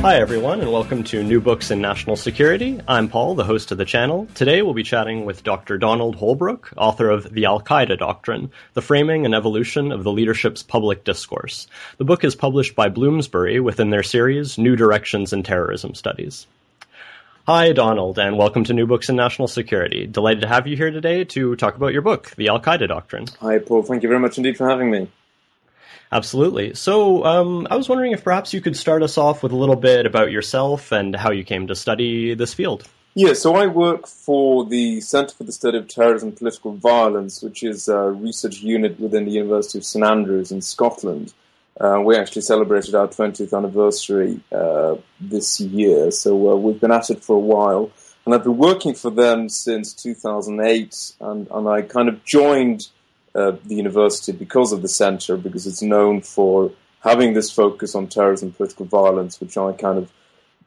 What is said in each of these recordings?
Hi, everyone, and welcome to New Books in National Security. I'm Paul, the host of the channel. Today, we'll be chatting with Dr. Donald Holbrook, author of The Al-Qaeda Doctrine, The Framing and Evolution of the Leadership's Public Discourse. The book is published by Bloomsbury within their series, New Directions in Terrorism Studies. Hi, Donald, and welcome to New Books in National Security. Delighted to have you here today to talk about your book, The Al-Qaeda Doctrine. Hi, Paul. Thank you very much indeed for having me. Absolutely. So I was wondering if perhaps you could start us off with a little bit about yourself and how you came to study this field. Yeah, so I work for the Centre for the Study of Terrorism and Political Violence, which is a research unit within the University of St. Andrews in Scotland. We actually celebrated our 20th anniversary this year, so we've been at it for a while. And I've been working for them since 2008, and I kind of joined the university because of the centre, because it's known for having this focus on terrorism and political violence, which I kind of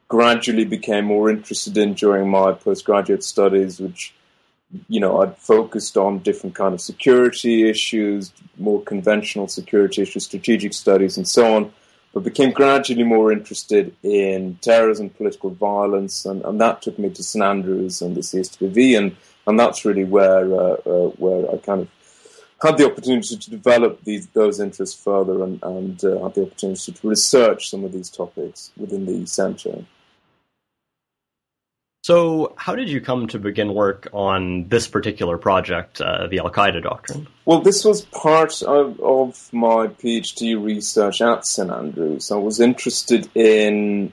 gradually became more interested in during my postgraduate studies, which, you know, I'd focused on different kind of security issues, more conventional security issues, strategic studies and so on, but became gradually more interested in terrorism and political violence, and that took me to St Andrews and the CSTV, and that's really where I kind of had the opportunity to develop those interests further and had the opportunity to research some of these topics within the centre. So how did you come to begin work on this particular project, the Al-Qaeda Doctrine? Well, this was part of my PhD research at St Andrews. I was interested in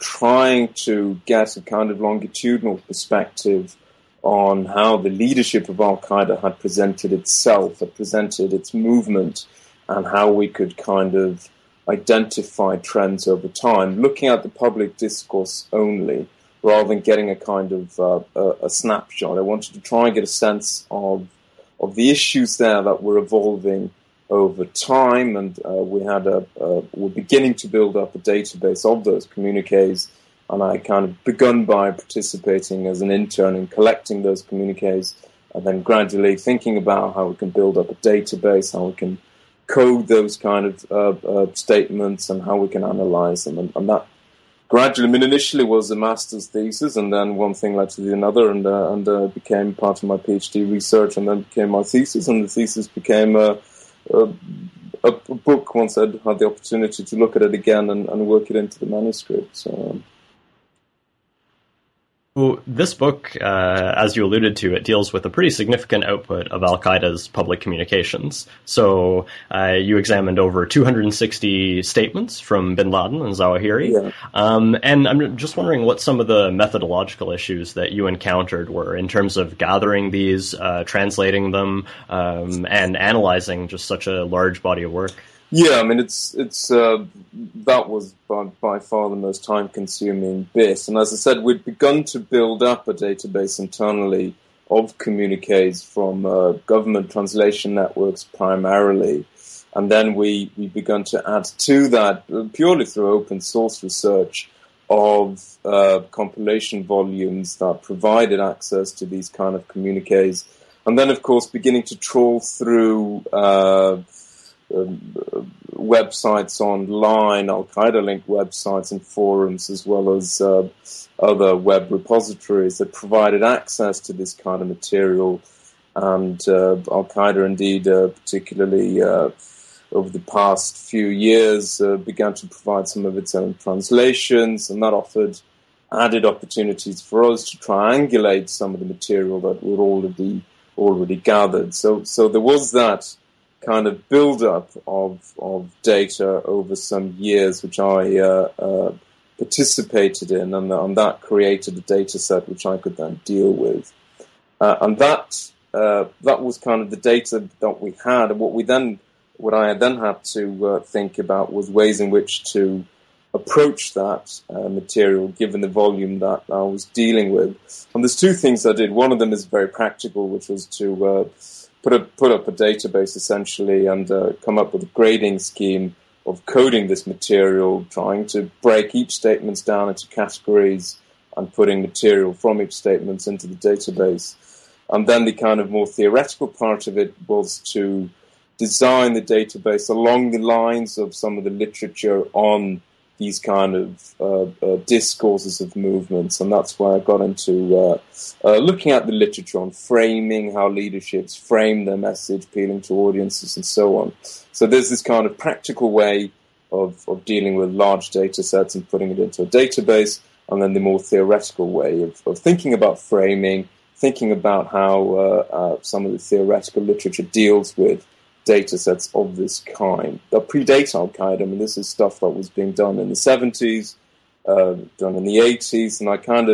trying to get a kind of longitudinal perspective on how the leadership of Al-Qaeda had presented itself, had presented its movement, and how we could kind of identify trends over time, looking at the public discourse only, rather than getting a kind of a snapshot. I wanted to try and get a sense of the issues there that were evolving over time, and we're beginning to build up a database of those communiques. And I kind of begun by participating as an intern in collecting those communiques, and then gradually thinking about how we can build up a database, how we can code those kind of statements, and how we can analyze them. And that gradually, I mean, initially was a master's thesis, and then one thing led to another, and became part of my PhD research, and then became my thesis, and the thesis became a book once I'd had the opportunity to look at it again and work it into the manuscript. So. Well, this book, as you alluded to, it deals with a pretty significant output of Al-Qaeda's public communications. So you examined over 260 statements from bin Laden and Zawahiri. Yeah. And I'm just wondering what some of the methodological issues that you encountered were in terms of gathering these, translating them, and analyzing just such a large body of work. Yeah, I mean, it's that was by far the most time-consuming bit. And as I said, we'd begun to build up a database internally of communiques from government translation networks primarily. And then we begun to add to that, purely through open-source research, of compilation volumes that provided access to these kind of communiques. And then, of course, beginning to trawl through websites online, Al-Qaeda-linked websites and forums, as well as other web repositories that provided access to this kind of material. And Al-Qaeda, indeed, particularly over the past few years, began to provide some of its own translations, and that offered added opportunities for us to triangulate some of the material that we'd already gathered. So there was that kind of build-up of data over some years, which I participated in, and that created a data set which I could then deal with. And that was kind of the data that we had, and what I then had to think about was ways in which to approach that material, given the volume that I was dealing with. And there's two things I did. One of them is very practical, which was to put up a database, essentially, and come up with a grading scheme of coding this material, trying to break each statements down into categories and putting material from each statements into the database. And then the kind of more theoretical part of it was to design the database along the lines of some of the literature on these kind of discourses of movements. And that's why I got into looking at the literature on framing, how leaderships frame their message, appealing to audiences and so on. So there's this kind of practical way of dealing with large data sets and putting it into a database, and then the more theoretical way of thinking about framing, thinking about how some of the theoretical literature deals with data sets of this kind that predate Al-Qaeda. I mean, this is stuff that was being done in the 70s, done in the 80s, and I kind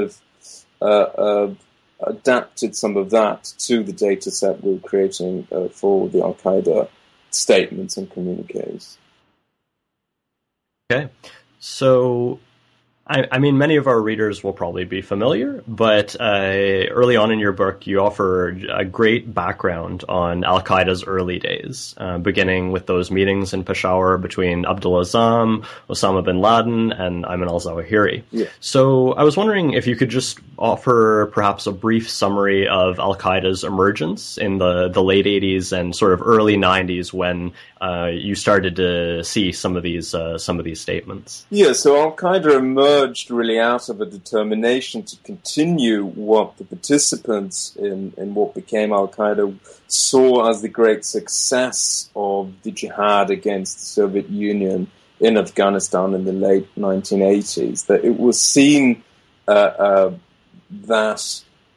of adapted some of that to the data set we were creating for the Al-Qaeda statements and communiques. Okay. So, I mean, many of our readers will probably be familiar, but early on in your book, you offer a great background on al-Qaeda's early days, beginning with those meetings in Peshawar between Abdullah Azzam, Osama bin Laden, and Ayman al-Zawahiri. Yeah. So I was wondering if you could just offer perhaps a brief summary of al-Qaeda's emergence in the late 80s and sort of early 90s when you started to see some of these statements. Yeah, so al-Qaeda emerged really out of a determination to continue what the participants in what became Al-Qaeda saw as the great success of the jihad against the Soviet Union in Afghanistan in the late 1980s. That it was seen that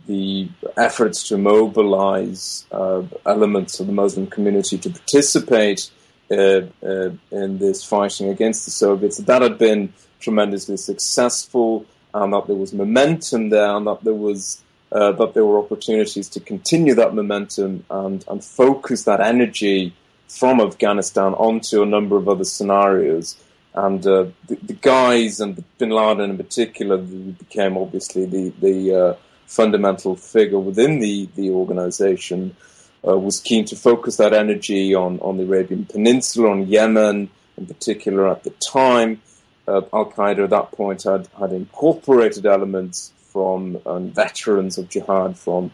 the efforts to mobilize elements of the Muslim community to participate in this fighting against the Soviets, that had been tremendously successful, and that there was momentum there, and that there was that there were opportunities to continue that momentum and focus that energy from Afghanistan onto a number of other scenarios. And the guys, and bin Laden in particular, became obviously the fundamental figure within the organization. Was keen to focus that energy on the Arabian Peninsula, on Yemen in particular at the time. Al-Qaeda at that point had incorporated elements from veterans of jihad from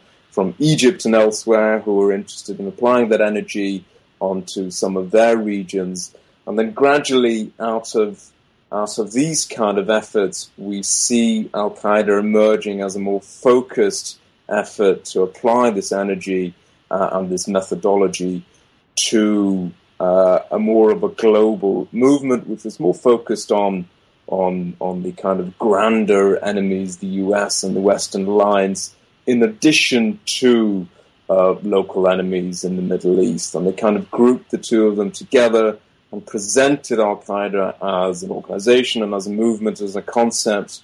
Egypt and elsewhere who were interested in applying that energy onto some of their regions. And then gradually out of these kind of efforts, we see Al-Qaeda emerging as a more focused effort to apply this energy and this methodology to a more of a global movement, which was more focused on the kind of grander enemies, the US and the Western alliance, in addition to local enemies in the Middle East. And they kind of grouped the two of them together and presented Al-Qaeda as an organization and as a movement, as a concept,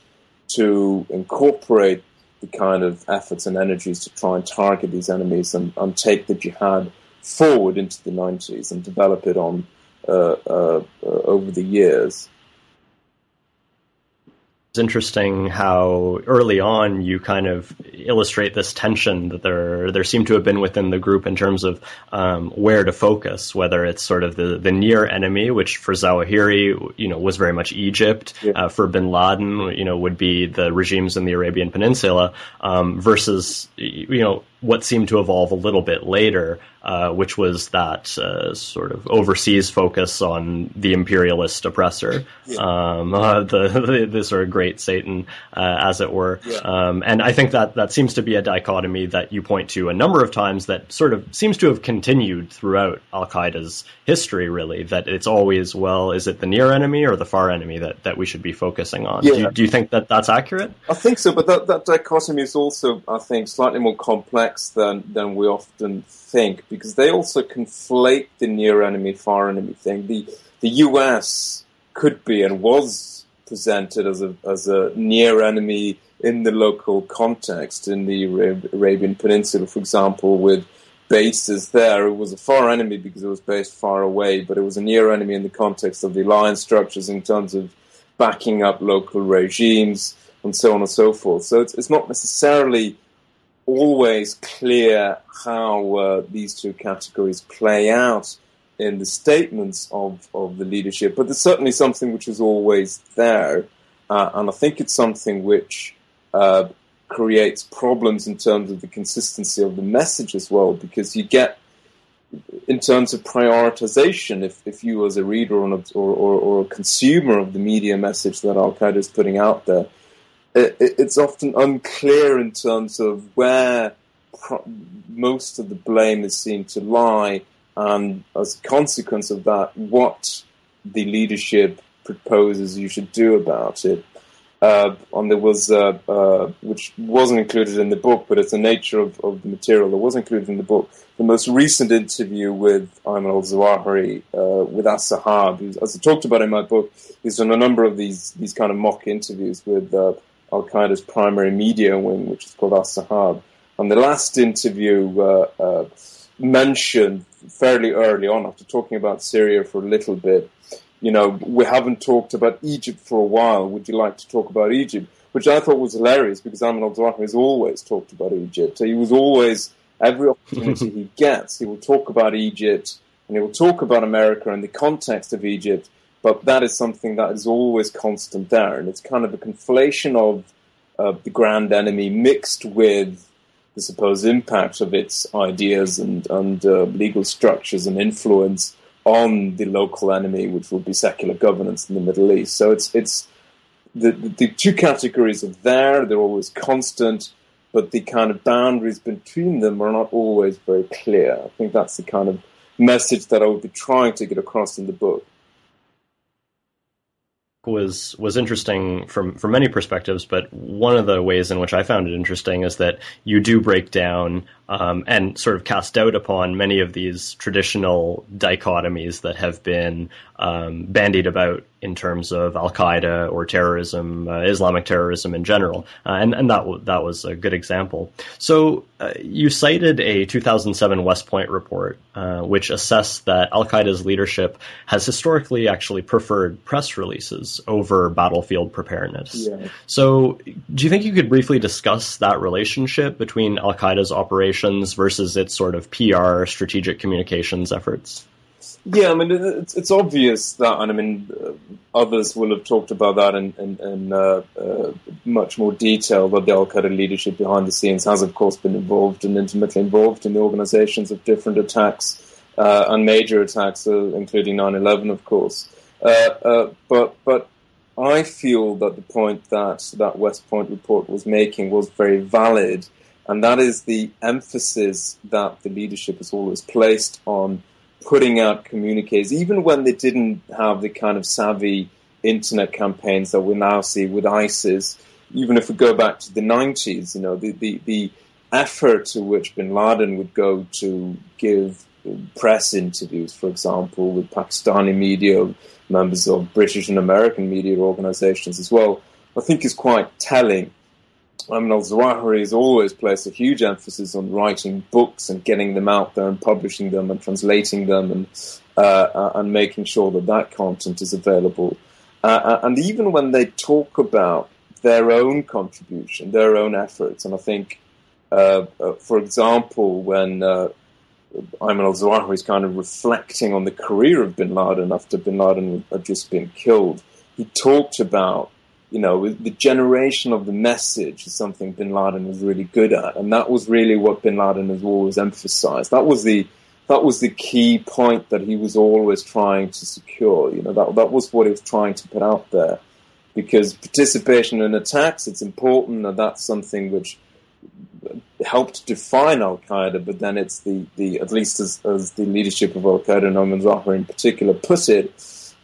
to incorporate the kind of efforts and energies to try and target these enemies and take the jihad forward into the 90s and develop it on over the years. It's interesting how early on you kind of illustrate this tension that there seemed to have been within the group in terms of where to focus, whether it's sort of the near enemy, which for Zawahiri, was very much Egypt, for bin Laden, would be the regimes in the Arabian Peninsula, versus, what seemed to evolve a little bit later, which was that sort of overseas focus on the imperialist oppressor, the sort of great Satan, as it were. Yeah. And I think that seems to be a dichotomy that you point to a number of times that sort of seems to have continued throughout Al-Qaeda's history, really, that it's always, well, is it the near enemy or the far enemy that we should be focusing on? Yeah. Do you think that that's accurate? I think so, but that dichotomy is also, I think, slightly more complex than we often think, because they also conflate the near enemy, far enemy thing. The US could be and was presented as a near enemy in the local context, in the Arabian Peninsula, for example, with bases there. It was a far enemy because it was based far away, but it was a near enemy in the context of the alliance structures in terms of backing up local regimes, and so on and so forth. So it's not necessarily always clear how these two categories play out in the statements of the leadership, but there's certainly something which is always there, and I think it's something which creates problems in terms of the consistency of the message as well, because you get, in terms of prioritization, if you as a reader or a consumer of the media message that Al-Qaeda is putting out there, it's often unclear in terms of where most of the blame is seen to lie, and as a consequence of that, what the leadership proposes you should do about it. And there was, which wasn't included in the book, but it's the nature of the material that was included in the book, the most recent interview with Ayman al-Zawahiri, with As-Sahab, who's, as I talked about in my book, he's done a number of these kind of mock interviews with Al-Qaeda's primary media wing, which is called As-Sahab. And the last interview mentioned fairly early on, after talking about Syria for a little bit, you know, we haven't talked about Egypt for a while. Would you like to talk about Egypt? Which I thought was hilarious, because Ayman al-Zawahiri has always talked about Egypt. So he was always, every opportunity he gets, he will talk about Egypt, and he will talk about America in the context of Egypt, but that is something that is always constant there. And it's kind of a conflation of the grand enemy mixed with the supposed impact of its ideas and legal structures and influence on the local enemy, which would be secular governance in the Middle East. So it's the two categories are there, they're always constant, but the kind of boundaries between them are not always very clear. I think that's the kind of message that I would be trying to get across in the book. Was interesting from many perspectives, but one of the ways in which I found it interesting is that you do break down and sort of cast doubt upon many of these traditional dichotomies that have been bandied about in terms of Al-Qaeda or terrorism, Islamic terrorism in general. And that was a good example. So you cited a 2007 West Point report, which assessed that Al-Qaeda's leadership has historically actually preferred press releases over battlefield preparedness. Yeah. So do you think you could briefly discuss that relationship between Al-Qaeda's operations versus its sort of PR, strategic communications efforts? Yeah, I mean, it's obvious that, and I mean, others will have talked about that in much more detail, but the Al-Qaeda leadership behind the scenes has, of course, been involved and intimately involved in the organizations of different attacks and major attacks, including 9/11, of course. But I feel that the point that West Point report was making was very valid, and that is the emphasis that the leadership has always placed on putting out communiques, even when they didn't have the kind of savvy internet campaigns that we now see with ISIS. Even if we go back to the 90s, you know, the effort to which bin Laden would go to give press interviews, for example, with Pakistani media, members of British and American media organizations as well, I think is quite telling. Ayman al-Zawahiri has always placed a huge emphasis on writing books and getting them out there and publishing them and translating them and making sure that content is available. And even when they talk about their own contribution, their own efforts, and I think, for example, when Ayman al-Zawahiri is kind of reflecting on the career of bin Laden after bin Laden had just been killed, he talked about, you know, the generation of the message is something bin Laden was really good at, and that was really what bin Laden has always emphasized. That was the key point that he was always trying to secure. You know, that was what he was trying to put out there, because participation in attacks, it's important, and that's something which helped define Al-Qaeda. But then it's the at least as the leadership of Al-Qaeda, Ayman al-Zawahiri in particular, put it,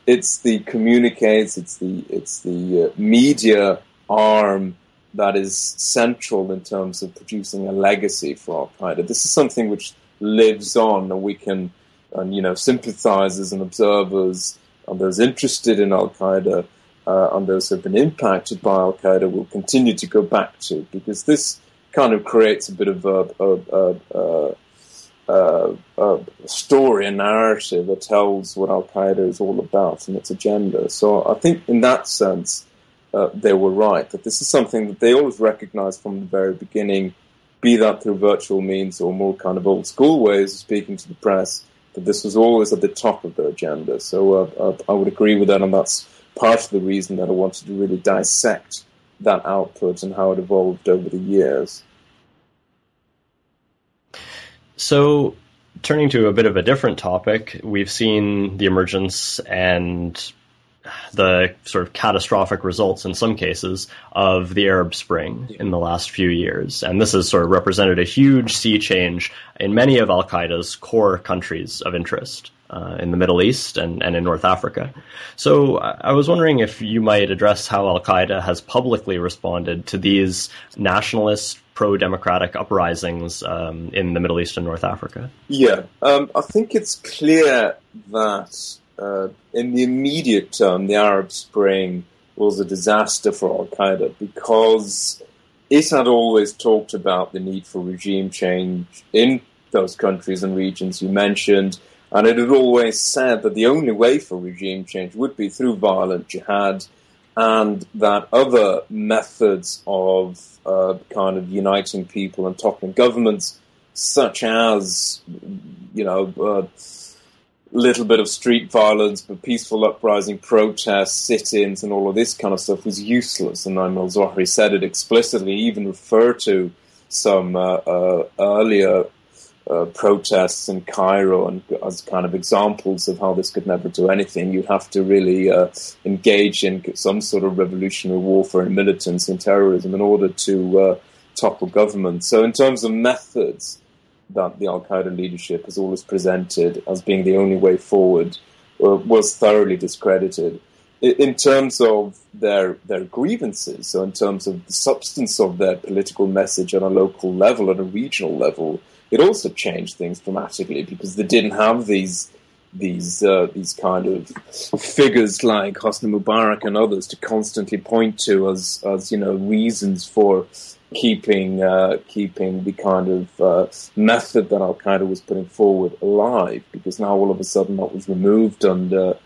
it's the communiques, it's the media arm that is central in terms of producing a legacy for Al-Qaeda. This is something which lives on, and we can, and, you know, sympathizers and observers and those interested in Al-Qaeda and those who have been impacted by Al-Qaeda will continue to go back to, because this kind of creates a bit of a story and narrative that tells what Al-Qaeda is all about and its agenda. So I think in that sense, they were right, that this is something that they always recognized from the very beginning, be that through virtual means or more kind of old school ways of speaking to the press, that this was always at the top of their agenda. So I would agree with that, and that's part of the reason that I wanted to really dissect that output and how it evolved over the years. So, turning to a bit of a different topic, we've seen the emergence and the sort of catastrophic results in some cases of the Arab Spring in the last few years. And this has sort of represented a huge sea change in many of al-Qaeda's core countries of interest in the Middle East and in North Africa. So I was wondering if you might address how al-Qaeda has publicly responded to these nationalist, pro-democratic uprisings in the Middle East and North Africa. Yeah, I think it's clear that in the immediate term, the Arab Spring was a disaster for al-Qaeda because it had always talked about the need for regime change in those countries and regions you mentioned, and it had always said that the only way for regime change would be through violent jihad, and that other methods of kind of uniting people and toppling governments, such as, you know, little bit of street violence, but peaceful uprising, protests, sit-ins, and all of this kind of stuff was useless. And Naim El-Zohri said it explicitly, even referred to some earlier protests in Cairo and as kind of examples of how this could never do anything. You'd have to really engage in some sort of revolutionary warfare and militants and terrorism in order to topple government. So in terms of methods, that the al-Qaeda leadership has always presented as being the only way forward, was thoroughly discredited. In terms of their grievances, so in terms of the substance of their political message on a local level, at a regional level, it also changed things dramatically because they didn't have these kind of figures like Hosni Mubarak and others to constantly point to as you know, reasons for keeping the kind of method that al-Qaeda was putting forward alive, because now all of a sudden that was removed and the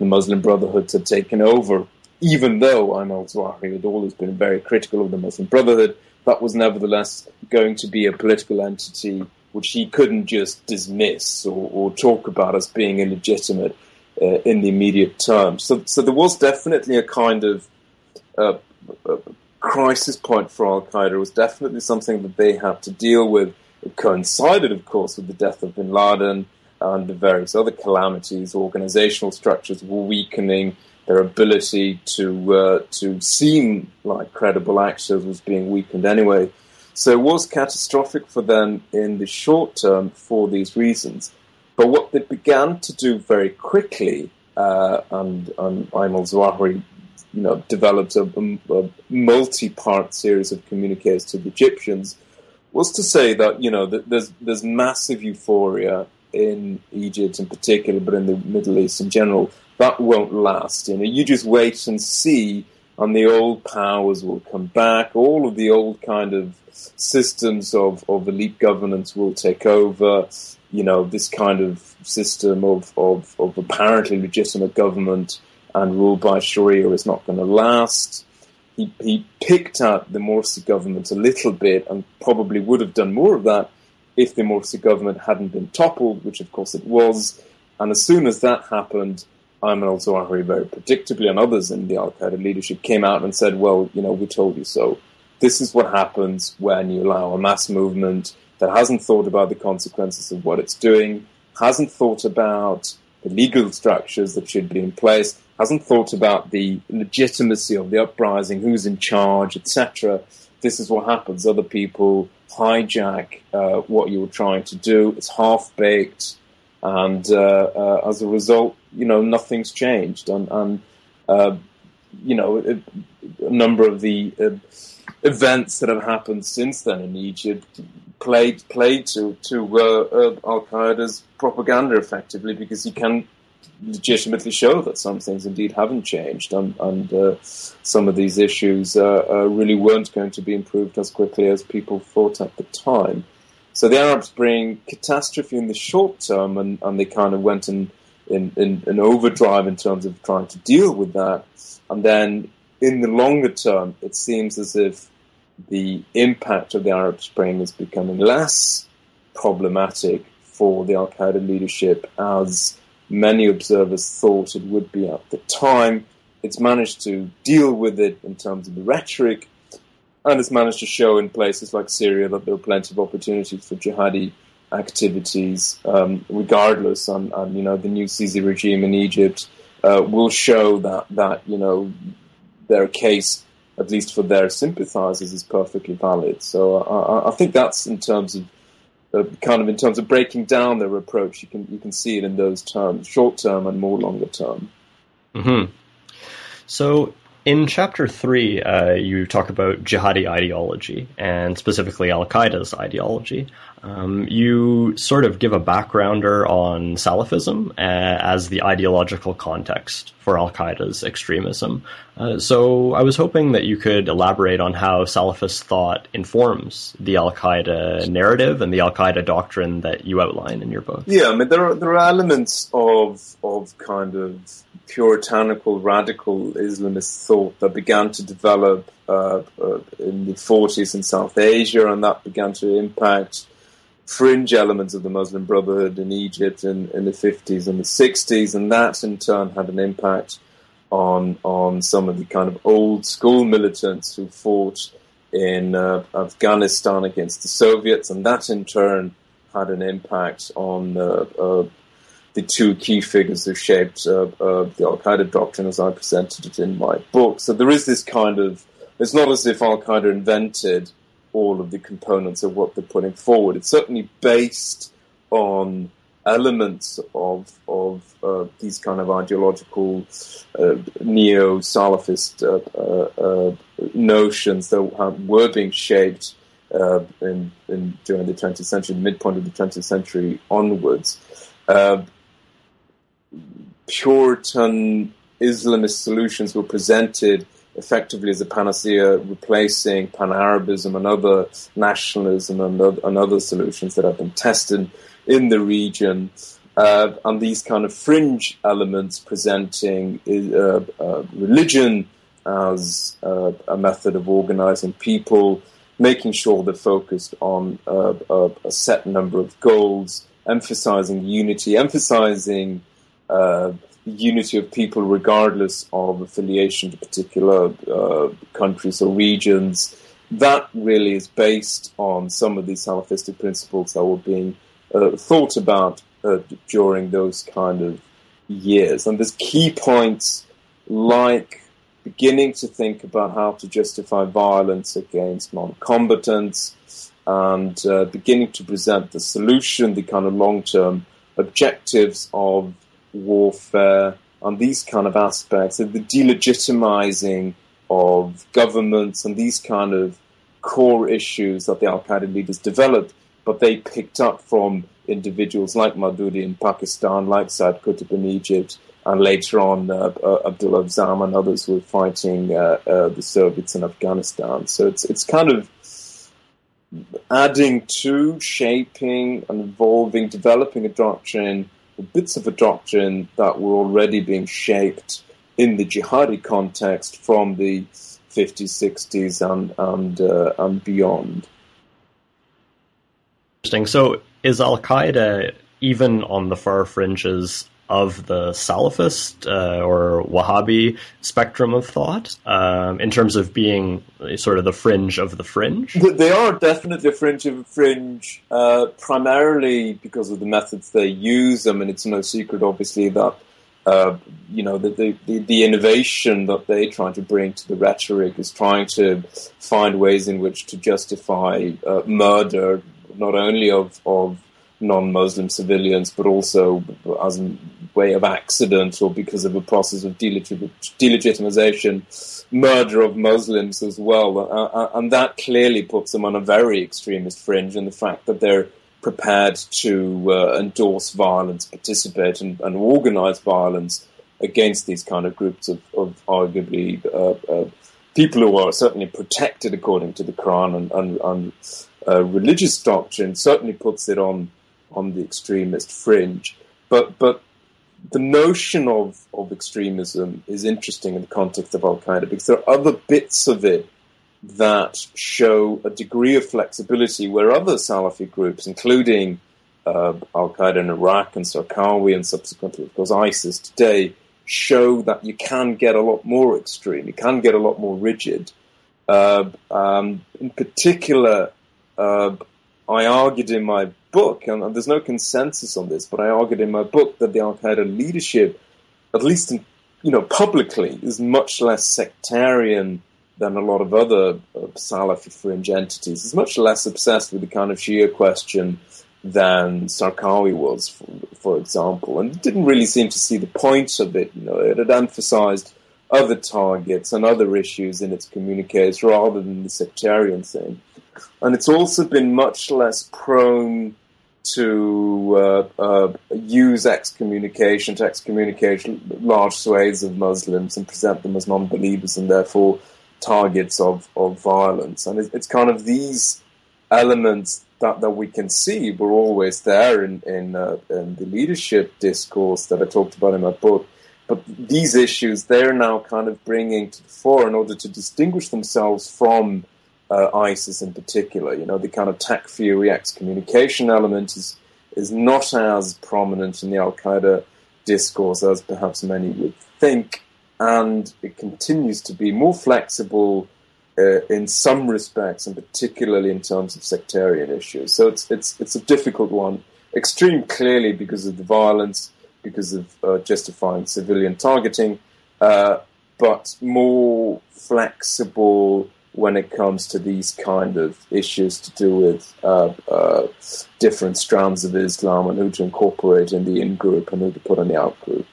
Muslim Brotherhood had taken over, even though Ayman al-Zawahiri had always been very critical of the Muslim Brotherhood. That was nevertheless going to be a political entity which he couldn't just dismiss or talk about as being illegitimate in the immediate term. So there was definitely a kind of crisis point for al-Qaeda. It was definitely something that they had to deal with. It coincided, of course, with the death of bin Laden and the various other calamities. Organizational structures were weakening. Their ability to seem like credible actors was being weakened anyway. So it was catastrophic for them in the short term for these reasons. But what they began to do very quickly, and Ayman al-Zawahiri, you know, developed a multi-part series of communiques to the Egyptians, was to say that, you know, that there's massive euphoria in Egypt in particular, but in the Middle East in general, that won't last. You know, you just wait and see, and the old powers will come back. All of the old kind of systems of elite governance will take over. You know, this kind of system of apparently legitimate government and rule by Sharia is not going to last. He picked out the Morsi government a little bit and probably would have done more of that if the Morsi government hadn't been toppled, which of course it was. And as soon as that happened, Ayman al-Zawahiri very predictably and others in the al-Qaeda leadership came out and said, well, you know, we told you so. This is what happens when you allow a mass movement that hasn't thought about the consequences of what it's doing, hasn't thought about the legal structures that should be in place, hasn't thought about the legitimacy of the uprising, who's in charge, etc. This is what happens. Other people hijack what you were trying to do. It's half-baked. And as a result, you know, nothing's changed. And you know, a number of the events that have happened since then in Egypt played to al-Qaeda's propaganda effectively, because you can legitimately show that some things indeed haven't changed, and some of these issues really weren't going to be improved as quickly as people thought at the time. So the Arabs bring catastrophe in the short term, and they kind of went in overdrive in terms of trying to deal with that. And then in the longer term, it seems as if the impact of the Arab Spring is becoming less problematic for the al-Qaeda leadership, as many observers thought it would be at the time. It's managed to deal with it in terms of the rhetoric, and it's managed to show in places like Syria that there are plenty of opportunities for jihadi activities, regardless. And you know, the new Sisi regime in Egypt will show that you know, their case, at least for their sympathizers, is perfectly valid. So I think that's in terms of breaking down their approach. You can see it in those terms, short term and more longer term. Mm-hmm. So in Chapter 3, you talk about jihadi ideology, and specifically al-Qaeda's ideology. You sort of give a backgrounder on Salafism as the ideological context for al-Qaeda's extremism. So I was hoping that you could elaborate on how Salafist thought informs the al-Qaeda narrative and the al-Qaeda doctrine that you outline in your book. Yeah, I mean, there are elements of kind of puritanical, radical Islamist thought that began to develop in the 40s in South Asia, and that began to impact fringe elements of the Muslim Brotherhood in Egypt in the 50s and the 60s, and that in turn had an impact on some of the kind of old school militants who fought in Afghanistan against the Soviets, and that in turn had an impact on the two key figures who shaped the al-Qaeda doctrine as I presented it in my book. So there is this kind of, it's not as if al-Qaeda invented all of the components of what they're putting forward. It's certainly based on elements of these kind of ideological neo-Salafist notions that were being shaped during the 20th century, midpoint of the 20th century onwards. Puritan Islamist solutions were presented effectively as a panacea, replacing pan-Arabism and other nationalism and other solutions that have been tested in the region. And these kind of fringe elements presenting religion as a method of organizing people, making sure they're focused on a set number of goals, emphasizing unity, emphasizing unity of people regardless of affiliation to particular countries or regions. That really is based on some of these Salafistic principles that were being thought about during those kind of years. And there's key points like beginning to think about how to justify violence against non-combatants, and beginning to present the solution, the kind of long-term objectives of warfare, and these kind of aspects, the delegitimizing of governments, and these kind of core issues that the al-Qaeda leaders developed, but they picked up from individuals like Maududi in Pakistan, like Sayyid Qutb in Egypt, and later on Abdullah Azzam and others who were fighting the Soviets in Afghanistan. So it's kind of adding to, shaping, and evolving, developing a doctrine, bits of a doctrine that were already being shaped in the jihadi context from the 50s, 60s, and beyond. Interesting. So is al-Qaeda even on the far fringes of the Salafist or Wahhabi spectrum of thought, in terms of being sort of the fringe of the fringe? They are definitely a fringe of a fringe, primarily because of the methods they use. I mean, it's no secret, obviously, that you know, the innovation that they try to bring to the rhetoric is trying to find ways in which to justify murder, not only of non-Muslim civilians, but also as a way of accident or because of a process of delegitimization, murder of Muslims as well. And that clearly puts them on a very extremist fringe, and the fact that they're prepared to endorse violence, participate and organize violence against these kind of groups of arguably people who are certainly protected according to the Quran and religious doctrine certainly puts it on the extremist fringe. But the notion of extremism is interesting in the context of Al-Qaeda, because there are other bits of it that show a degree of flexibility where other Salafi groups, including Al-Qaeda in Iraq and Zarqawi and subsequently, of course, ISIS today, show that you can get a lot more extreme, you can get a lot more rigid. In particular, I argued in my book, and there's no consensus on this, but I argued in my book that the Al-Qaeda leadership, at least in, publicly, is much less sectarian than a lot of other Salafi fringe entities. It's much less obsessed with the kind of Shia question than Zarqawi was, for example, and it didn't really seem to see the point of it. It had emphasized other targets and other issues in its communiques rather than the sectarian thing. And it's also been much less prone to use excommunication to excommunicate large swathes of Muslims and present them as non-believers and therefore targets of violence. And it's kind of these elements that we can see were always there in the leadership discourse that I talked about in my book. But these issues, they're now kind of bringing to the fore in order to distinguish themselves from ISIS in particular. The kind of takfiri excommunication element is not as prominent in the Al-Qaeda discourse as perhaps many would think. And it continues to be more flexible in some respects, and particularly in terms of sectarian issues. So it's a difficult one. Extreme, clearly, because of the violence, because of justifying civilian targeting, but more flexible when it comes to these kind of issues to do with different strands of Islam and who to incorporate in the in-group and who to put in the out-group.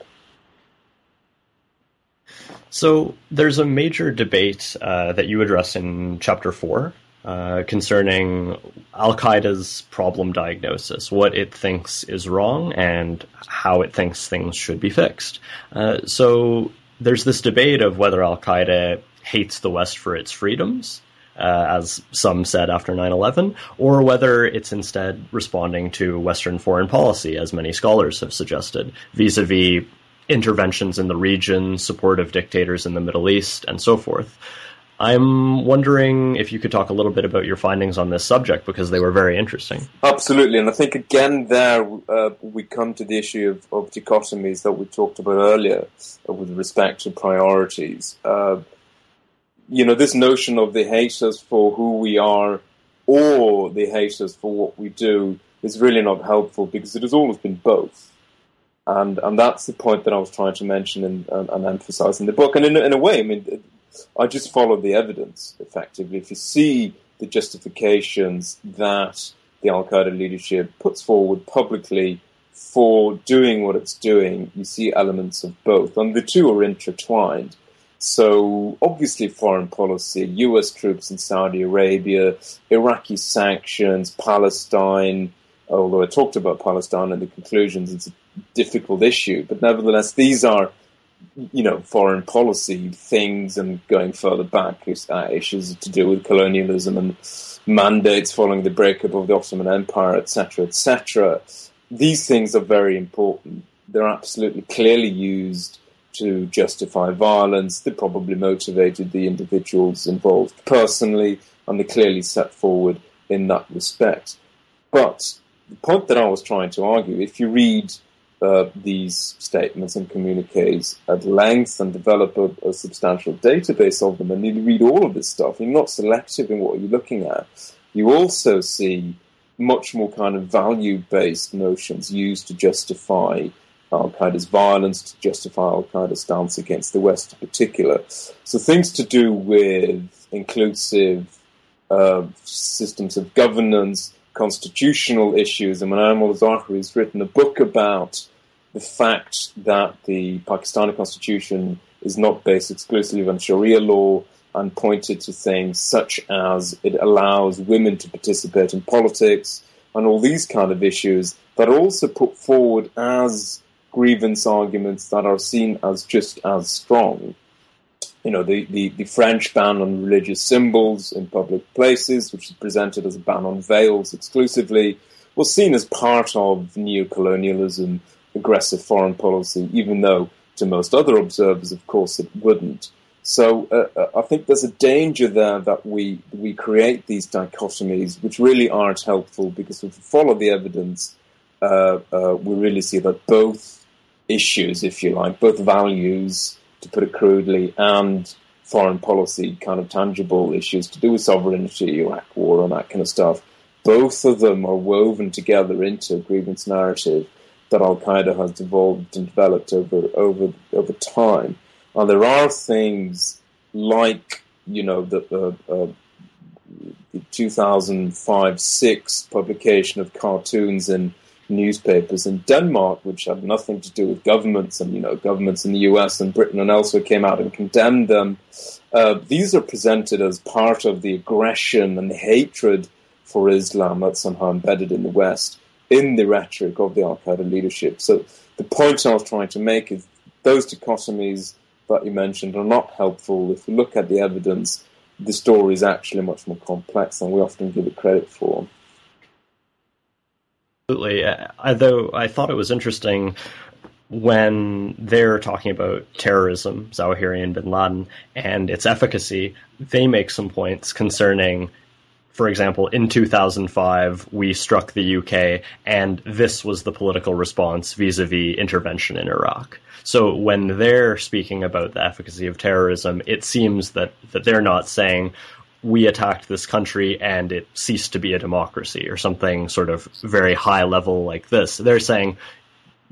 So there's a major debate that you address in Chapter 4 concerning Al-Qaeda's problem diagnosis, what it thinks is wrong and how it thinks things should be fixed. So there's this debate of whether Al-Qaeda hates the West for its freedoms, as some said after 9/11, or whether it's instead responding to Western foreign policy, as many scholars have suggested, vis-a-vis interventions in the region, support of dictators in the Middle East, and so forth. I'm wondering if you could talk a little bit about your findings on this subject, because they were very interesting. Absolutely, and I think again there we come to the issue of dichotomies that we talked about earlier with respect to priorities. This notion of they hate us for who we are or they hate us for what we do is really not helpful, because it has always been both. And that's the point that I was trying to mention and emphasize in the book. And in a way, I just follow the evidence, effectively. If you see the justifications that the Al-Qaeda leadership puts forward publicly for doing what it's doing, you see elements of both. And the two are intertwined. So, obviously, foreign policy, US troops in Saudi Arabia, Iraqi sanctions, Palestine, although I talked about Palestine in the conclusions, it's a difficult issue. But nevertheless, these are, foreign policy things, and going further back, issues to do with colonialism and mandates following the breakup of the Ottoman Empire, etc., etc. These things are very important. They're absolutely clearly used to justify violence. They probably motivated the individuals involved personally, and they clearly set forward in that respect. But the point that I was trying to argue, if you read these statements and communiques at length and develop a substantial database of them, and you read all of this stuff, you're not selective in what you're looking at. You also see much more kind of value-based notions used to justify Al-Qaeda's violence, to justify Al-Qaeda's stance against the West in particular. So things to do with inclusive systems of governance, constitutional issues. And Naim El-Zohri has written a book about the fact that the Pakistani constitution is not based exclusively on Sharia law, and pointed to things such as it allows women to participate in politics and all these kind of issues that are also put forward as grievance arguments that are seen as just as strong. you know, the French ban on religious symbols in public places, which is presented as a ban on veils exclusively, was seen as part of neocolonialism, aggressive foreign policy, even though to most other observers, of course, it wouldn't. So I think there's a danger there that we create these dichotomies, which really aren't helpful, because if we follow the evidence, we really see that both issues, if you like, both values, to put it crudely, and foreign policy, kind of tangible issues to do with sovereignty, Iraq war, and that kind of stuff, both of them are woven together into a grievance narrative that Al-Qaeda has evolved and developed over time. And there are things like, you know, the 2005-06 publication of cartoons in newspapers in Denmark, which had nothing to do with governments, and, you know, governments in the US and Britain and elsewhere came out and condemned them. These are presented as part of the aggression and the hatred for Islam that's somehow embedded in the West, in the rhetoric of the Al-Qaeda leadership. So the point I was trying to make is those dichotomies that you mentioned are not helpful. If you look at the evidence, the story is actually much more complex than we often give it credit for. Absolutely. Though I thought it was interesting when they're talking about terrorism, Zawahiri and bin Laden, and its efficacy, they make some points concerning, for example, in 2005, we struck the UK, and this was the political response vis-a-vis intervention in Iraq. So when they're speaking about the efficacy of terrorism, it seems that they're not saying, we attacked this country and it ceased to be a democracy or something sort of very high level like this. They're saying,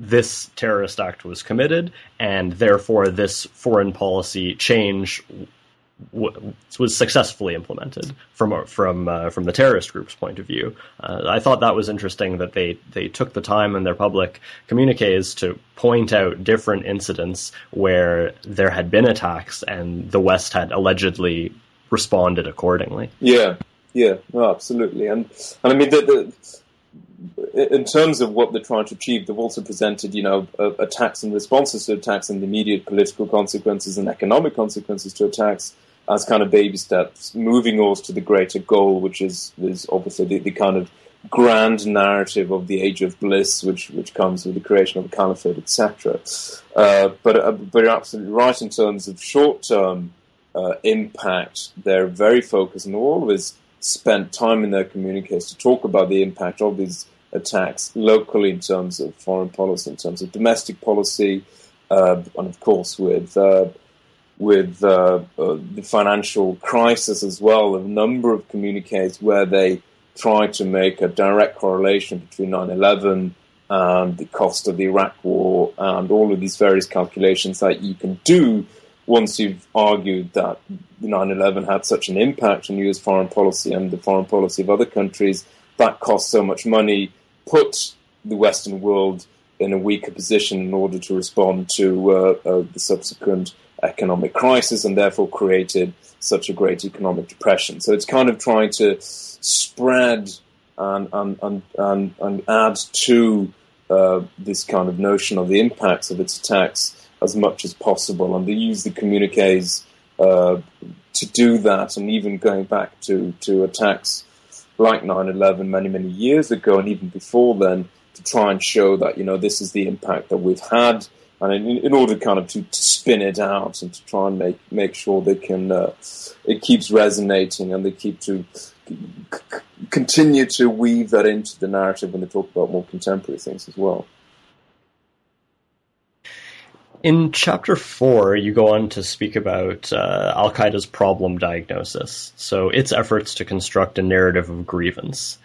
this terrorist act was committed, and therefore this foreign policy change was successfully implemented from the terrorist group's point of view. I thought that was interesting that they took the time in their public communiques to point out different incidents where there had been attacks and the West had allegedly responded accordingly. Yeah, no, absolutely. And I mean, in terms of what they're trying to achieve, they've also presented, you know, attacks and responses to attacks and the immediate political consequences and economic consequences to attacks as kind of baby steps, moving us to the greater goal, which is obviously the kind of grand narrative of the age of bliss, which comes with the creation of the caliphate, etc. But you're absolutely right in terms of short-term impact. They're very focused, and always spent time in their communiques to talk about the impact of these attacks locally in terms of foreign policy, in terms of domestic policy, and of course with the financial crisis as well. A number of communiques where they try to make a direct correlation between 9/11 and the cost of the Iraq war and all of these various calculations that you can do once you've argued that 9/11 had such an impact on U.S. foreign policy and the foreign policy of other countries, that cost so much money, put the Western world in a weaker position in order to respond to the subsequent economic crisis, and therefore created such a great economic depression. So it's kind of trying to spread and add to this kind of notion of the impacts of its attacks as much as possible, and they use the communiques to do that, and even going back to attacks like 9/11 many years ago, and even before then, to try and show that, you know, this is the impact that we've had, and in order kind of to spin it out and to try and make sure they can it keeps resonating, and they keep to continue to weave that into the narrative when they talk about more contemporary things as well. In Chapter 4, you go on to speak about Al-Qaeda's problem diagnosis, so its efforts to construct a narrative of grievance.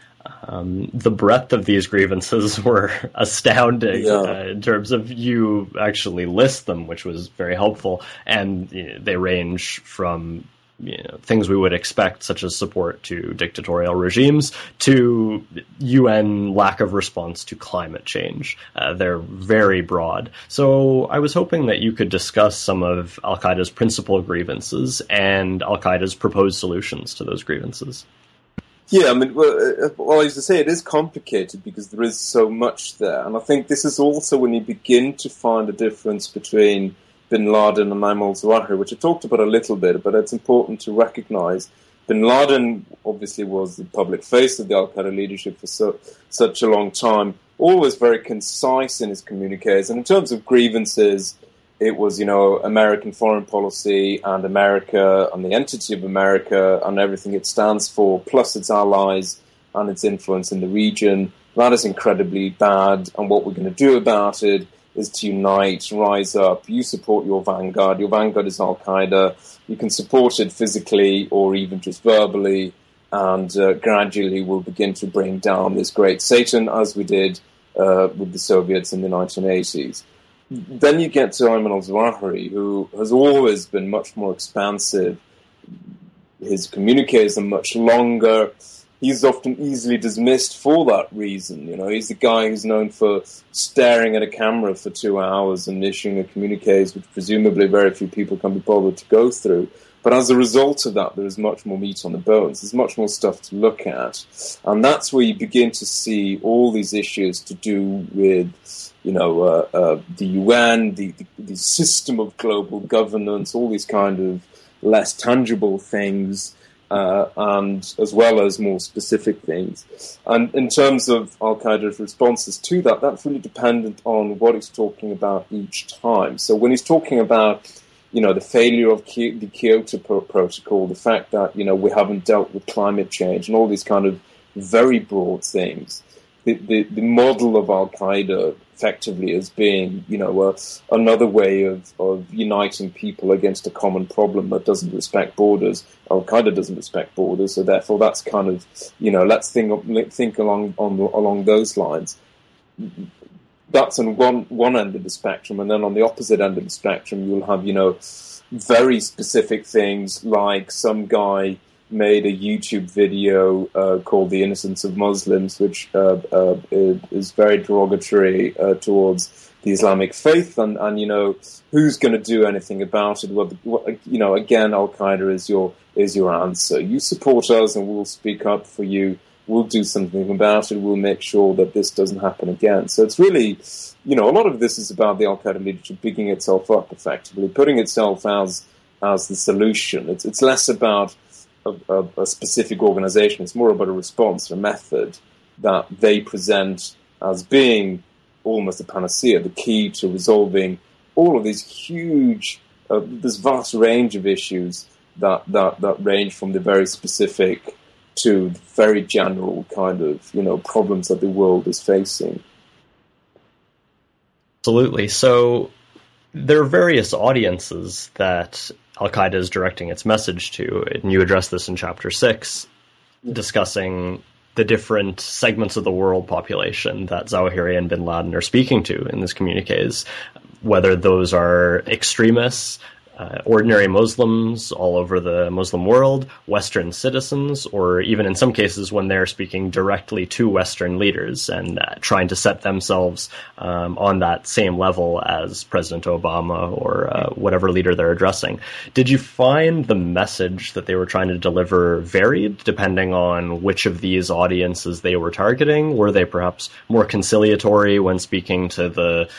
The breadth of these grievances were astounding, in terms of you actually list them, which was very helpful, and they range from, you know, things we would expect, such as support to dictatorial regimes, to UN lack of response to climate change. They're very broad. So I was hoping that you could discuss some of Al-Qaeda's principal grievances and Al-Qaeda's proposed solutions to those grievances. Yeah, I mean, well, as I say, it is complicated because there is so much there. And I think this is also when you begin to find a difference between bin Laden and Naim al-Zawahiri, which I talked about a little bit, but it's important to recognize. Bin Laden obviously was the public face of the Al-Qaeda leadership for such a long time, always very concise in his communiques. And in terms of grievances, it was, you know, American foreign policy and America and the entity of America and everything it stands for, plus its allies and its influence in the region. That is incredibly bad, and what we're going to do about it is to unite, rise up. You support your vanguard. Your vanguard is Al-Qaeda. You can support it physically or even just verbally, and gradually we'll begin to bring down this great Satan, as we did with the Soviets in the 1980s. Then you get to Ayman al-Zawahiri, who has always been much more expansive. His communiques are much longer. He's often easily dismissed for that reason. You know, he's the guy who's known for staring at a camera for 2 hours and issuing a communique, which presumably very few people can be bothered to go through. But as a result of that, there is much more meat on the bones. There's much more stuff to look at. And that's where you begin to see all these issues to do with, you know, the UN, the system of global governance, all these kind of less tangible things, and as well as more specific things. And in terms of Al-Qaeda's responses to that, that's really dependent on what he's talking about each time. So when he's talking about, you know, the failure of the Kyoto Protocol, the fact that, you know, we haven't dealt with climate change and all these kind of very broad things, the model of Al-Qaeda effectively as being, you know, another way of uniting people against a common problem that doesn't respect borders. Al-Qaeda doesn't respect borders, so therefore that's kind of, you know, let's think along those lines. That's on one end of the spectrum, and then on the opposite end of the spectrum, you'll have, you know, very specific things like some guy made a YouTube video called "The Innocence of Muslims," which is very derogatory towards the Islamic faith, and you know, who's going to do anything about it? You know, again, Al Qaeda is your answer. You support us, and we'll speak up for you. We'll do something about it. We'll make sure that this doesn't happen again. So it's really, you know, a lot of this is about the Al Qaeda leadership bigging itself up, effectively putting itself as the solution. It's less about a specific organization. It's more about a response, a method that they present as being almost a panacea, the key to resolving all of these huge, this vast range of issues that range from the very specific to the very general kind of, you know, problems that the world is facing. Absolutely. So there are various audiences that Al-Qaeda is directing its message to, and you address this in Chapter 6, discussing the different segments of the world population that Zawahiri and bin Laden are speaking to in this communiques, whether those are extremists, ordinary Muslims all over the Muslim world, Western citizens, or even in some cases when they're speaking directly to Western leaders and trying to set themselves on that same level as President Obama or whatever leader they're addressing. Did you find the message that they were trying to deliver varied depending on which of these audiences they were targeting? Were they perhaps more conciliatory when speaking to the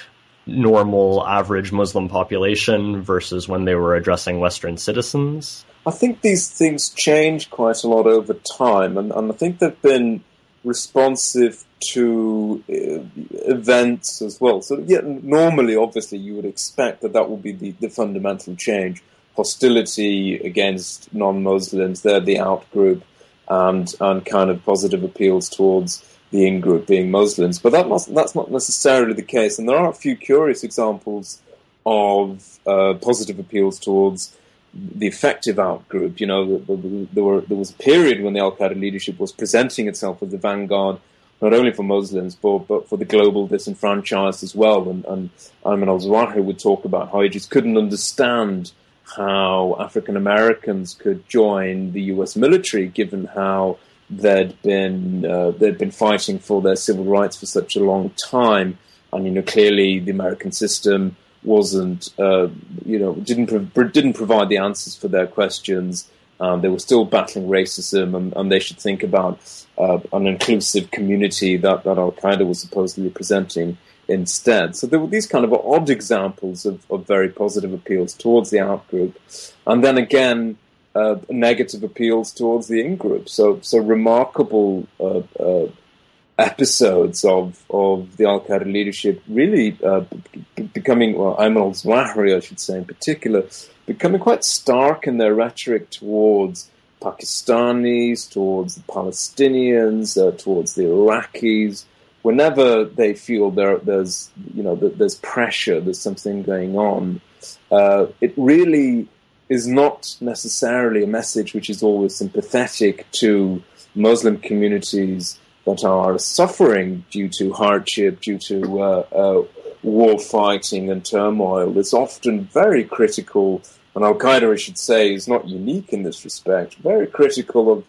normal, average Muslim population versus when they were addressing Western citizens? I think these things change quite a lot over time, and I think they've been responsive to events as well. So, yeah, normally, obviously, you would expect that would be the fundamental change. Hostility against non-Muslims, they're the out-group, and kind of positive appeals towards the in-group being Muslims, but that's not necessarily the case. And there are a few curious examples of positive appeals towards the effective out-group. You know, there was a period when the Al-Qaeda leadership was presenting itself as the vanguard, not only for Muslims, but for the global disenfranchised as well. And Ayman al-Zawahiri would talk about how he just couldn't understand how African-Americans could join the U.S. military, given how they'd been fighting for their civil rights for such a long time, and you know clearly the American system wasn't didn't provide the answers for their questions. They were still battling racism, and they should think about an inclusive community that Al Qaeda was supposedly presenting instead. So there were these kind of odd examples of very positive appeals towards the out group, and then again negative appeals towards the in group. So remarkable episodes of the Al-Qaeda leadership really becoming, well, Ayman al-Zawahiri, I should say in particular, becoming quite stark in their rhetoric towards Pakistanis, towards the Palestinians, towards the Iraqis. Whenever they feel there's pressure, there's something going on, it really is not necessarily a message which is always sympathetic to Muslim communities that are suffering due to hardship, due to war fighting and turmoil. It's often very critical, and Al-Qaeda, I should say, is not unique in this respect, very critical of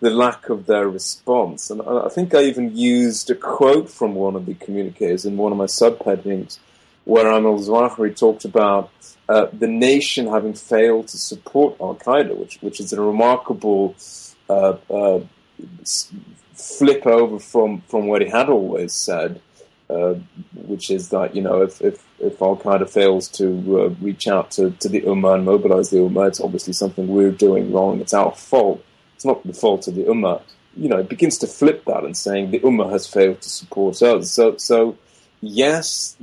the lack of their response. And I think I even used a quote from one of the communiques in one of my subheadings, where Ayman al-Zawahiri talked about the nation having failed to support Al-Qaeda, which is a remarkable flip over from what he had always said, which is that, you know, if Al-Qaeda fails to reach out to the Ummah and mobilize the Ummah, it's obviously something we're doing wrong, it's our fault. It's not the fault of the Ummah. You know, it begins to flip that and saying the Ummah has failed to support us. So yes,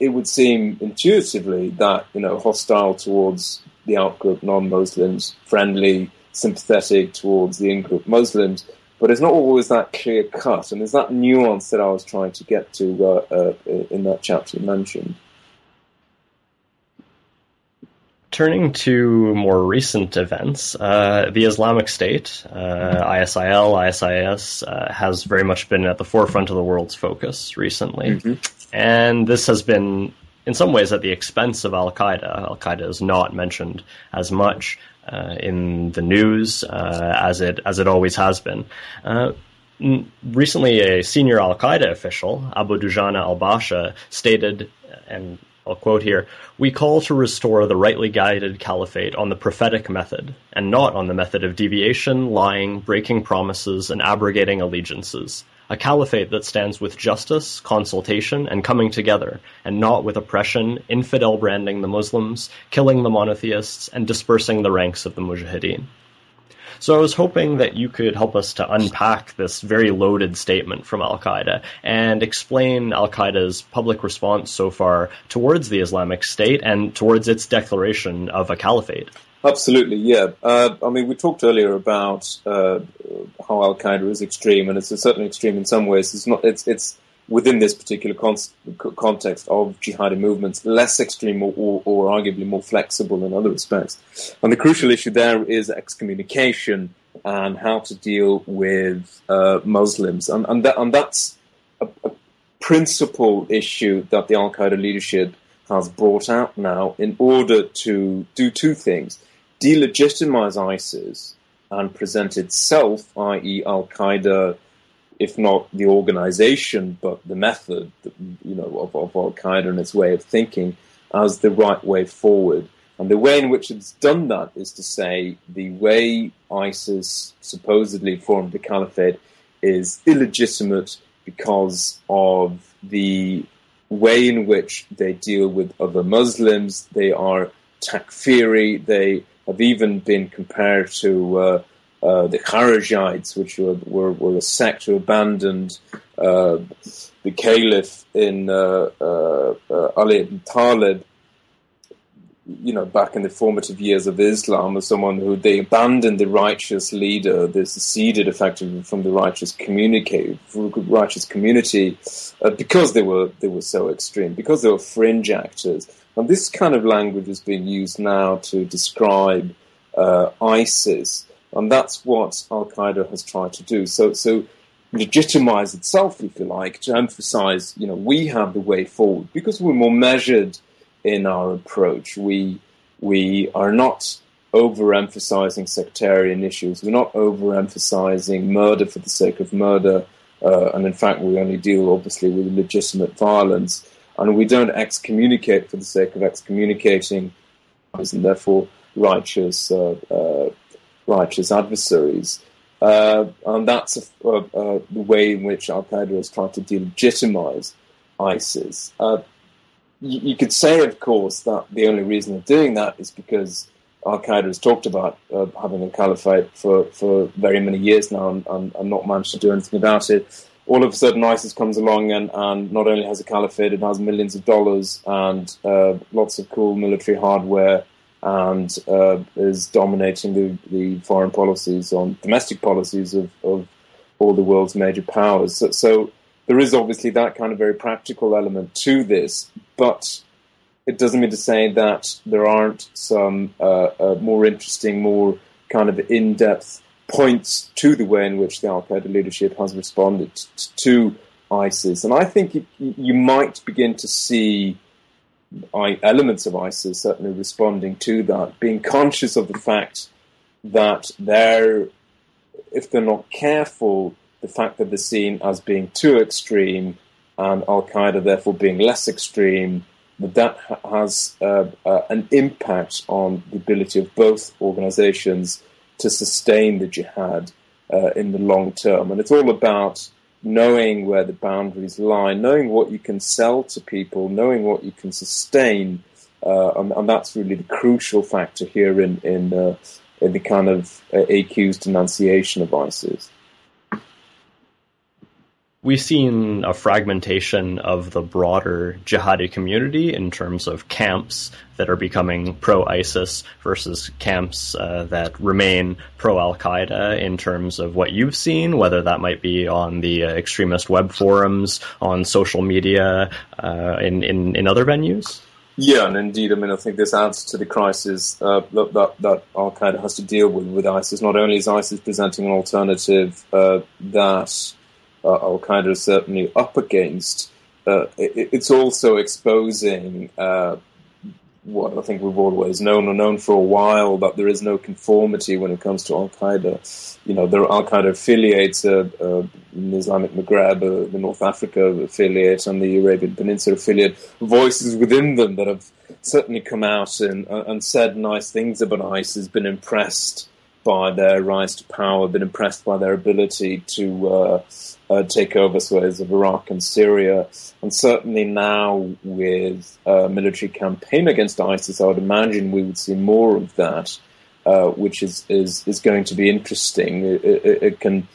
it would seem intuitively that, you know, hostile towards the out-group non-Muslims, friendly, sympathetic towards the in-group Muslims, but it's not always that clear-cut, and it's that nuance that I was trying to get to in that chapter you mentioned. Turning to more recent events, the Islamic State, ISIL, ISIS, has very much been at the forefront of the world's focus recently. Mm-hmm. And this has been, in some ways, at the expense of Al-Qaeda. Al-Qaeda is not mentioned as much in the news as it always has been. Recently, a senior Al-Qaeda official, Abu Dujana al-Basha, stated, and I'll quote here, "We call to restore the rightly guided caliphate on the prophetic method, and not on the method of deviation, lying, breaking promises, and abrogating allegiances. A caliphate that stands with justice, consultation, and coming together, and not with oppression, infidel branding the Muslims, killing the monotheists, and dispersing the ranks of the mujahideen." So I was hoping that you could help us to unpack this very loaded statement from Al-Qaeda and explain Al-Qaeda's public response so far towards the Islamic State and towards its declaration of a caliphate. Absolutely, yeah. I mean, we talked earlier about how Al-Qaeda is extreme, and it's certainly extreme in some ways. It's within this particular context of jihadi movements, less extreme or arguably more flexible in other respects. And the crucial issue there is excommunication and how to deal with Muslims. And that's a principal issue that the Al-Qaeda leadership has brought out now in order to do two things: delegitimize ISIS and present itself, i.e. Al-Qaeda, if not the organization, but the method, you know, of Al-Qaeda and its way of thinking as the right way forward. And the way in which it's done that is to say the way ISIS supposedly formed the caliphate is illegitimate because of the way in which they deal with other Muslims. They are takfiri. They have even been compared to the Kharijites, which were a sect who abandoned the caliph in Ali ibn Talib, you know, back in the formative years of Islam, as someone who they abandoned the righteous leader. They seceded effectively from the righteous community because they were so extreme, because they were fringe actors. And this kind of language is being used now to describe ISIS. And that's what Al-Qaeda has tried to do. So legitimize itself, if you like, to emphasize, you know, we have the way forward because we're more measured in our approach. We are not overemphasizing sectarian issues. We're not overemphasizing murder for the sake of murder. And in fact, we only deal, obviously, with legitimate violence. And we don't excommunicate for the sake of excommunicating, and therefore righteous adversaries. And that's the way in which Al-Qaeda has tried to delegitimize ISIS. You could say, of course, that the only reason they're doing that is because Al-Qaeda has talked about having a caliphate for very many years now and not managed to do anything about it. All of a sudden, ISIS comes along and not only has a caliphate, it has millions of dollars and lots of cool military hardware and is dominating the foreign policies, on domestic policies of all the world's major powers. So there is obviously that kind of very practical element to this, but it doesn't mean to say that there aren't some more interesting, more kind of in-depth points to the way in which the Al-Qaeda leadership has responded to ISIS. And I think you might begin to see elements of ISIS certainly responding to that, being conscious of the fact that if they're not careful, the fact that they're seen as being too extreme and Al-Qaeda therefore being less extreme, that has an impact on the ability of both organizations to sustain the jihad in the long term. And it's all about knowing where the boundaries lie, knowing what you can sell to people, knowing what you can sustain, and that's really the crucial factor here in the kind of AQ's denunciation of ISIS. We've seen a fragmentation of the broader jihadi community in terms of camps that are becoming pro-ISIS versus camps that remain pro-Al-Qaeda in terms of what you've seen, whether that might be on the extremist web forums, on social media, in other venues? Yeah, and indeed, I mean, I think this adds to the crisis that Al-Qaeda has to deal with ISIS. Not only is ISIS presenting an alternative that Al-Qaeda is certainly up against, it's also exposing what I think we've always known for a while, that there is no conformity when it comes to Al-Qaeda. You know, there are Al-Qaeda affiliates in the Islamic Maghreb, the North Africa affiliate and the Arabian Peninsula affiliate, voices within them that have certainly come out and said nice things about ISIS, been impressed by their rise to power, been impressed by their ability to take over swathes of Iraq and Syria. And certainly now with a military campaign against ISIS, I would imagine we would see more of that, which is going to be interesting. It can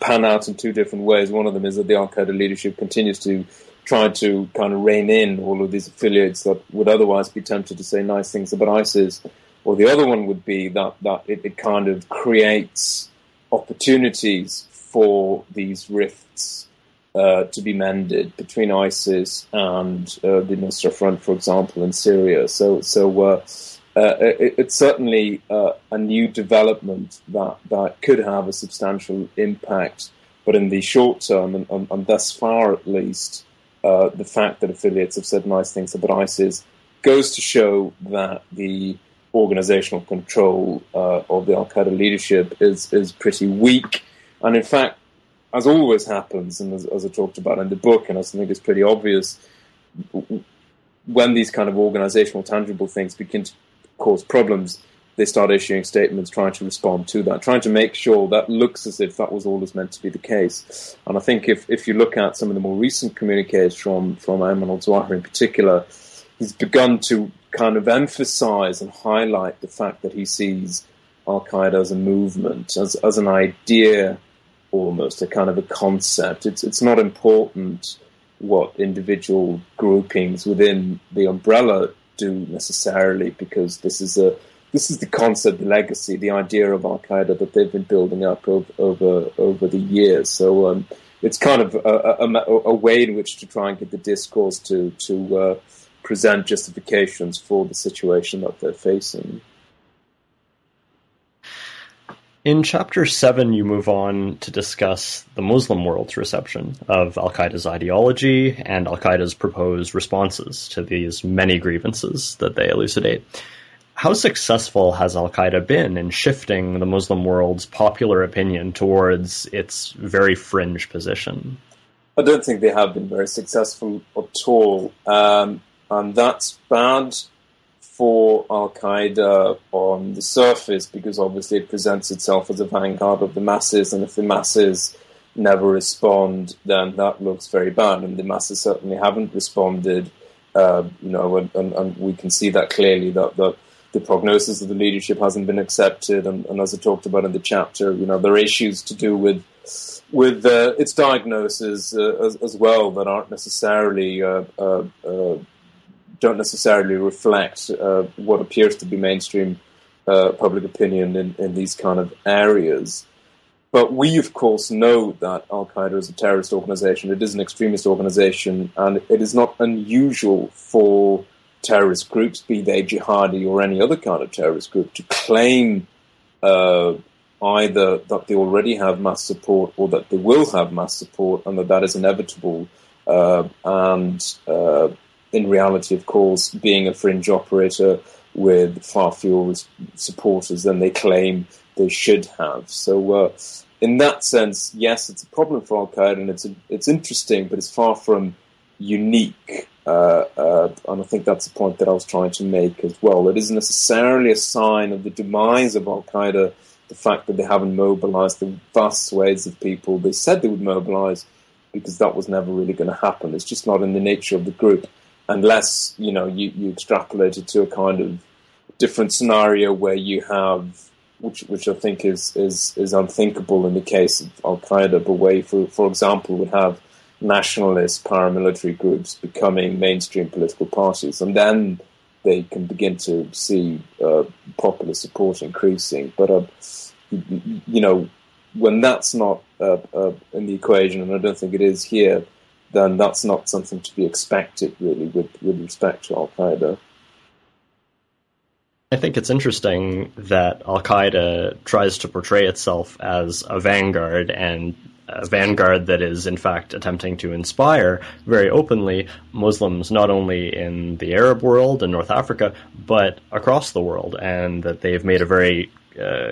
pan out in two different ways. One of them is that the Al-Qaeda leadership continues to try to kind of rein in all of these affiliates that would otherwise be tempted to say nice things about ISIS. Or the other one would be that it kind of creates opportunities for these rifts to be mended between ISIS and the Nusra Front, for example, in Syria. So it's certainly a new development that could have a substantial impact. But in the short term, and thus far at least, the fact that affiliates have said nice things about ISIS goes to show that the organizational control of the Al-Qaeda leadership is pretty weak. And in fact, as always happens, and as I talked about in the book, and I think it's pretty obvious, when these kind of organizational, tangible things begin to cause problems, they start issuing statements trying to respond to that, trying to make sure that looks as if that was always meant to be the case. And I think if you look at some of the more recent communiques from Ayman al-Zawahiri in particular, he's begun to kind of emphasize and highlight the fact that he sees Al-Qaeda as a movement, as an idea almost, a kind of a concept. It's not important what individual groupings within the umbrella do necessarily, because this is the concept, the legacy, the idea of Al-Qaeda that they've been building up over the years. So it's kind of a way in which to try and get the discourse to present justifications for the situation that they're facing. In Chapter 7, you move on to discuss the Muslim world's reception of Al-Qaeda's ideology and Al-Qaeda's proposed responses to these many grievances that they elucidate. How successful has Al-Qaeda been in shifting the Muslim world's popular opinion towards its very fringe position? I don't think they have been very successful at all, and that's bad for Al-Qaeda on the surface, because obviously it presents itself as a vanguard of the masses, and if the masses never respond, then that looks very bad, and the masses certainly haven't responded, and we can see that clearly, that the prognosis of the leadership hasn't been accepted, and as I talked about in the chapter, there are issues to do with its diagnosis as well that aren't necessarily don't necessarily reflect what appears to be mainstream public opinion in these kind of areas. But we, of course, know that Al-Qaeda is a terrorist organization. It is an extremist organization, and it is not unusual for terrorist groups, be they jihadi or any other kind of terrorist group, to claim either that they already have mass support or that they will have mass support, and that is inevitable. In reality, of course, being a fringe operator with far fewer supporters than they claim they should have. So in that sense, yes, it's a problem for Al-Qaeda, and it's interesting, but it's far from unique. And I think that's the point that I was trying to make as well. It isn't necessarily a sign of the demise of Al-Qaeda, the fact that they haven't mobilized the vast swathes of people they said they would mobilize, because that was never really going to happen. It's just not in the nature of the group, unless, you extrapolate it to a kind of different scenario where you have, which I think is unthinkable in the case of Al-Qaeda, but where, for example, would have nationalist paramilitary groups becoming mainstream political parties, and then they can begin to see popular support increasing. But, when that's not in the equation, and I don't think it is here, then that's not something to be expected, really, with respect to Al-Qaeda. I think it's interesting that Al-Qaeda tries to portray itself as a vanguard, and a vanguard that is, in fact, attempting to inspire very openly Muslims not only in the Arab world and North Africa, but across the world, and that they've made a very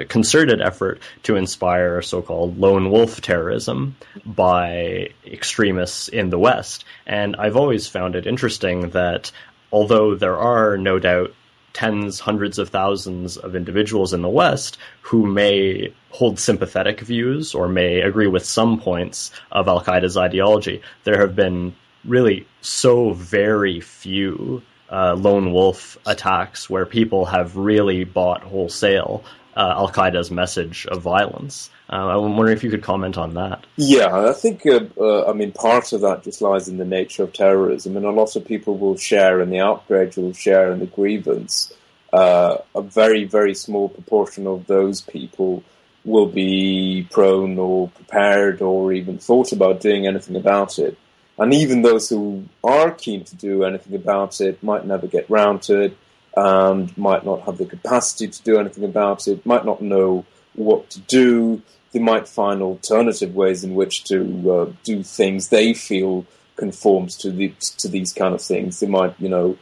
concerted effort to inspire so-called lone wolf terrorism by extremists in the West. And I've always found it interesting that although there are no doubt tens, hundreds of thousands of individuals in the West who may hold sympathetic views or may agree with some points of Al-Qaeda's ideology, there have been really so very few lone wolf attacks where people have really bought wholesale Al-Qaeda's message of violence. I'm wondering if you could comment on that. Yeah, I think, part of that just lies in the nature of terrorism, and a lot of people will share in the outrage, will share in the grievance. A very, very small proportion of those people will be prone or prepared or even thought about doing anything about it. And even those who are keen to do anything about it might never get round to it, and might not have the capacity to do anything about it, might not know what to do. They might find alternative ways in which to do things they feel conforms to these kind of things. They might,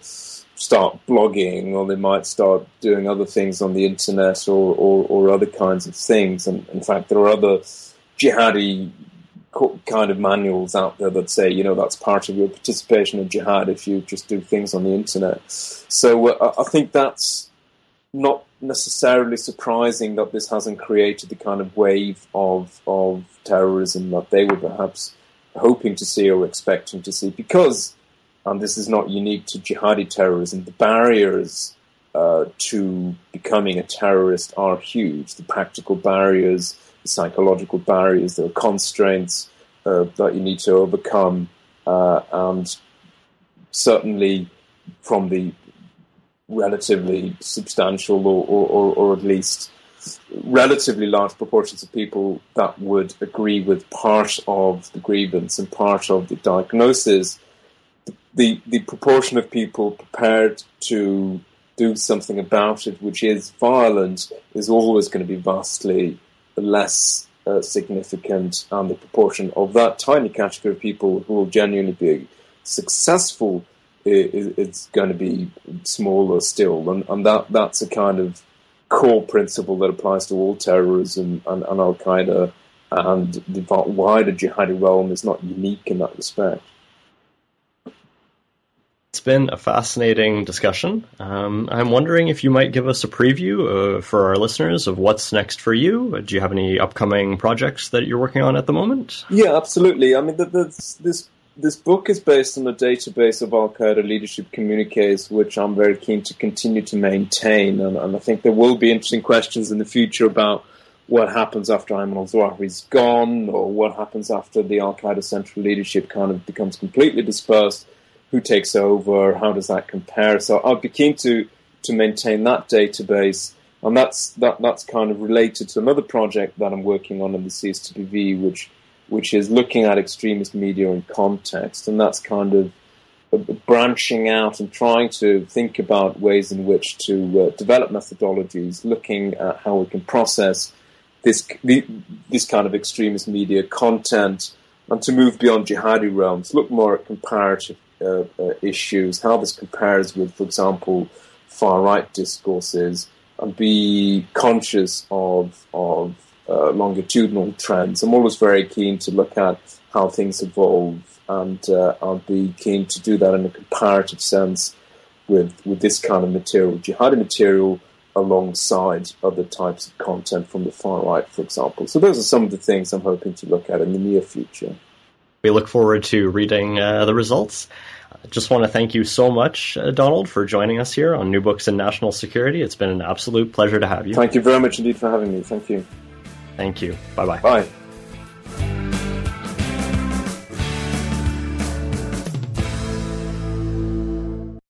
start blogging, or they might start doing other things on the internet, or other kinds of things. And in fact, there are other jihadi kind of manuals out there that say, that's part of your participation in jihad if you just do things on the internet. So I think that's not necessarily surprising that this hasn't created the kind of wave of terrorism that they were perhaps hoping to see or expecting to see, because, and this is not unique to jihadi terrorism, the barriers to becoming a terrorist are huge. The practical barriers, the psychological barriers, there are constraints that you need to overcome, and certainly from the relatively substantial or at least relatively large proportions of people that would agree with part of the grievance and part of the diagnosis, the proportion of people prepared to do something about it, which is violent, is always going to be vastly less significant, and the proportion of that tiny category of people who will genuinely be successful is going to be smaller still, and that's a kind of core principle that applies to all terrorism and Al-Qaeda, and the wider jihadi realm is not unique in that respect. It's been a fascinating discussion. I'm wondering if you might give us a preview for our listeners of what's next for you. Do you have any upcoming projects that you're working on at the moment? Yeah, absolutely. I mean, this book is based on a database of Al-Qaeda leadership communiques, which I'm very keen to continue to maintain. And I think there will be interesting questions in the future about what happens after Ayman al-Zawahiri is gone, or what happens after the Al-Qaeda central leadership kind of becomes completely dispersed. Who takes over? How does that compare? So I'd be keen to maintain that database, and that's kind of related to another project that I'm working on in the CSTPV, which is looking at extremist media in context, and that's kind of branching out and trying to think about ways in which to develop methodologies, looking at how we can process this kind of extremist media content, and to move beyond jihadi realms, look more at comparative issues, how this compares with, for example, far-right discourses, and be conscious of longitudinal trends. I'm always very keen to look at how things evolve, and I'll be keen to do that in a comparative sense with this kind of material, jihadi material, alongside other types of content from the far-right, for example. So those are some of the things I'm hoping to look at in the near future. We look forward to reading the results. I just want to thank you so much, Donald, for joining us here on New Books in National Security. It's been an absolute pleasure to have you. Thank you very much indeed for having me. Thank you. Thank you. Bye-bye. Bye.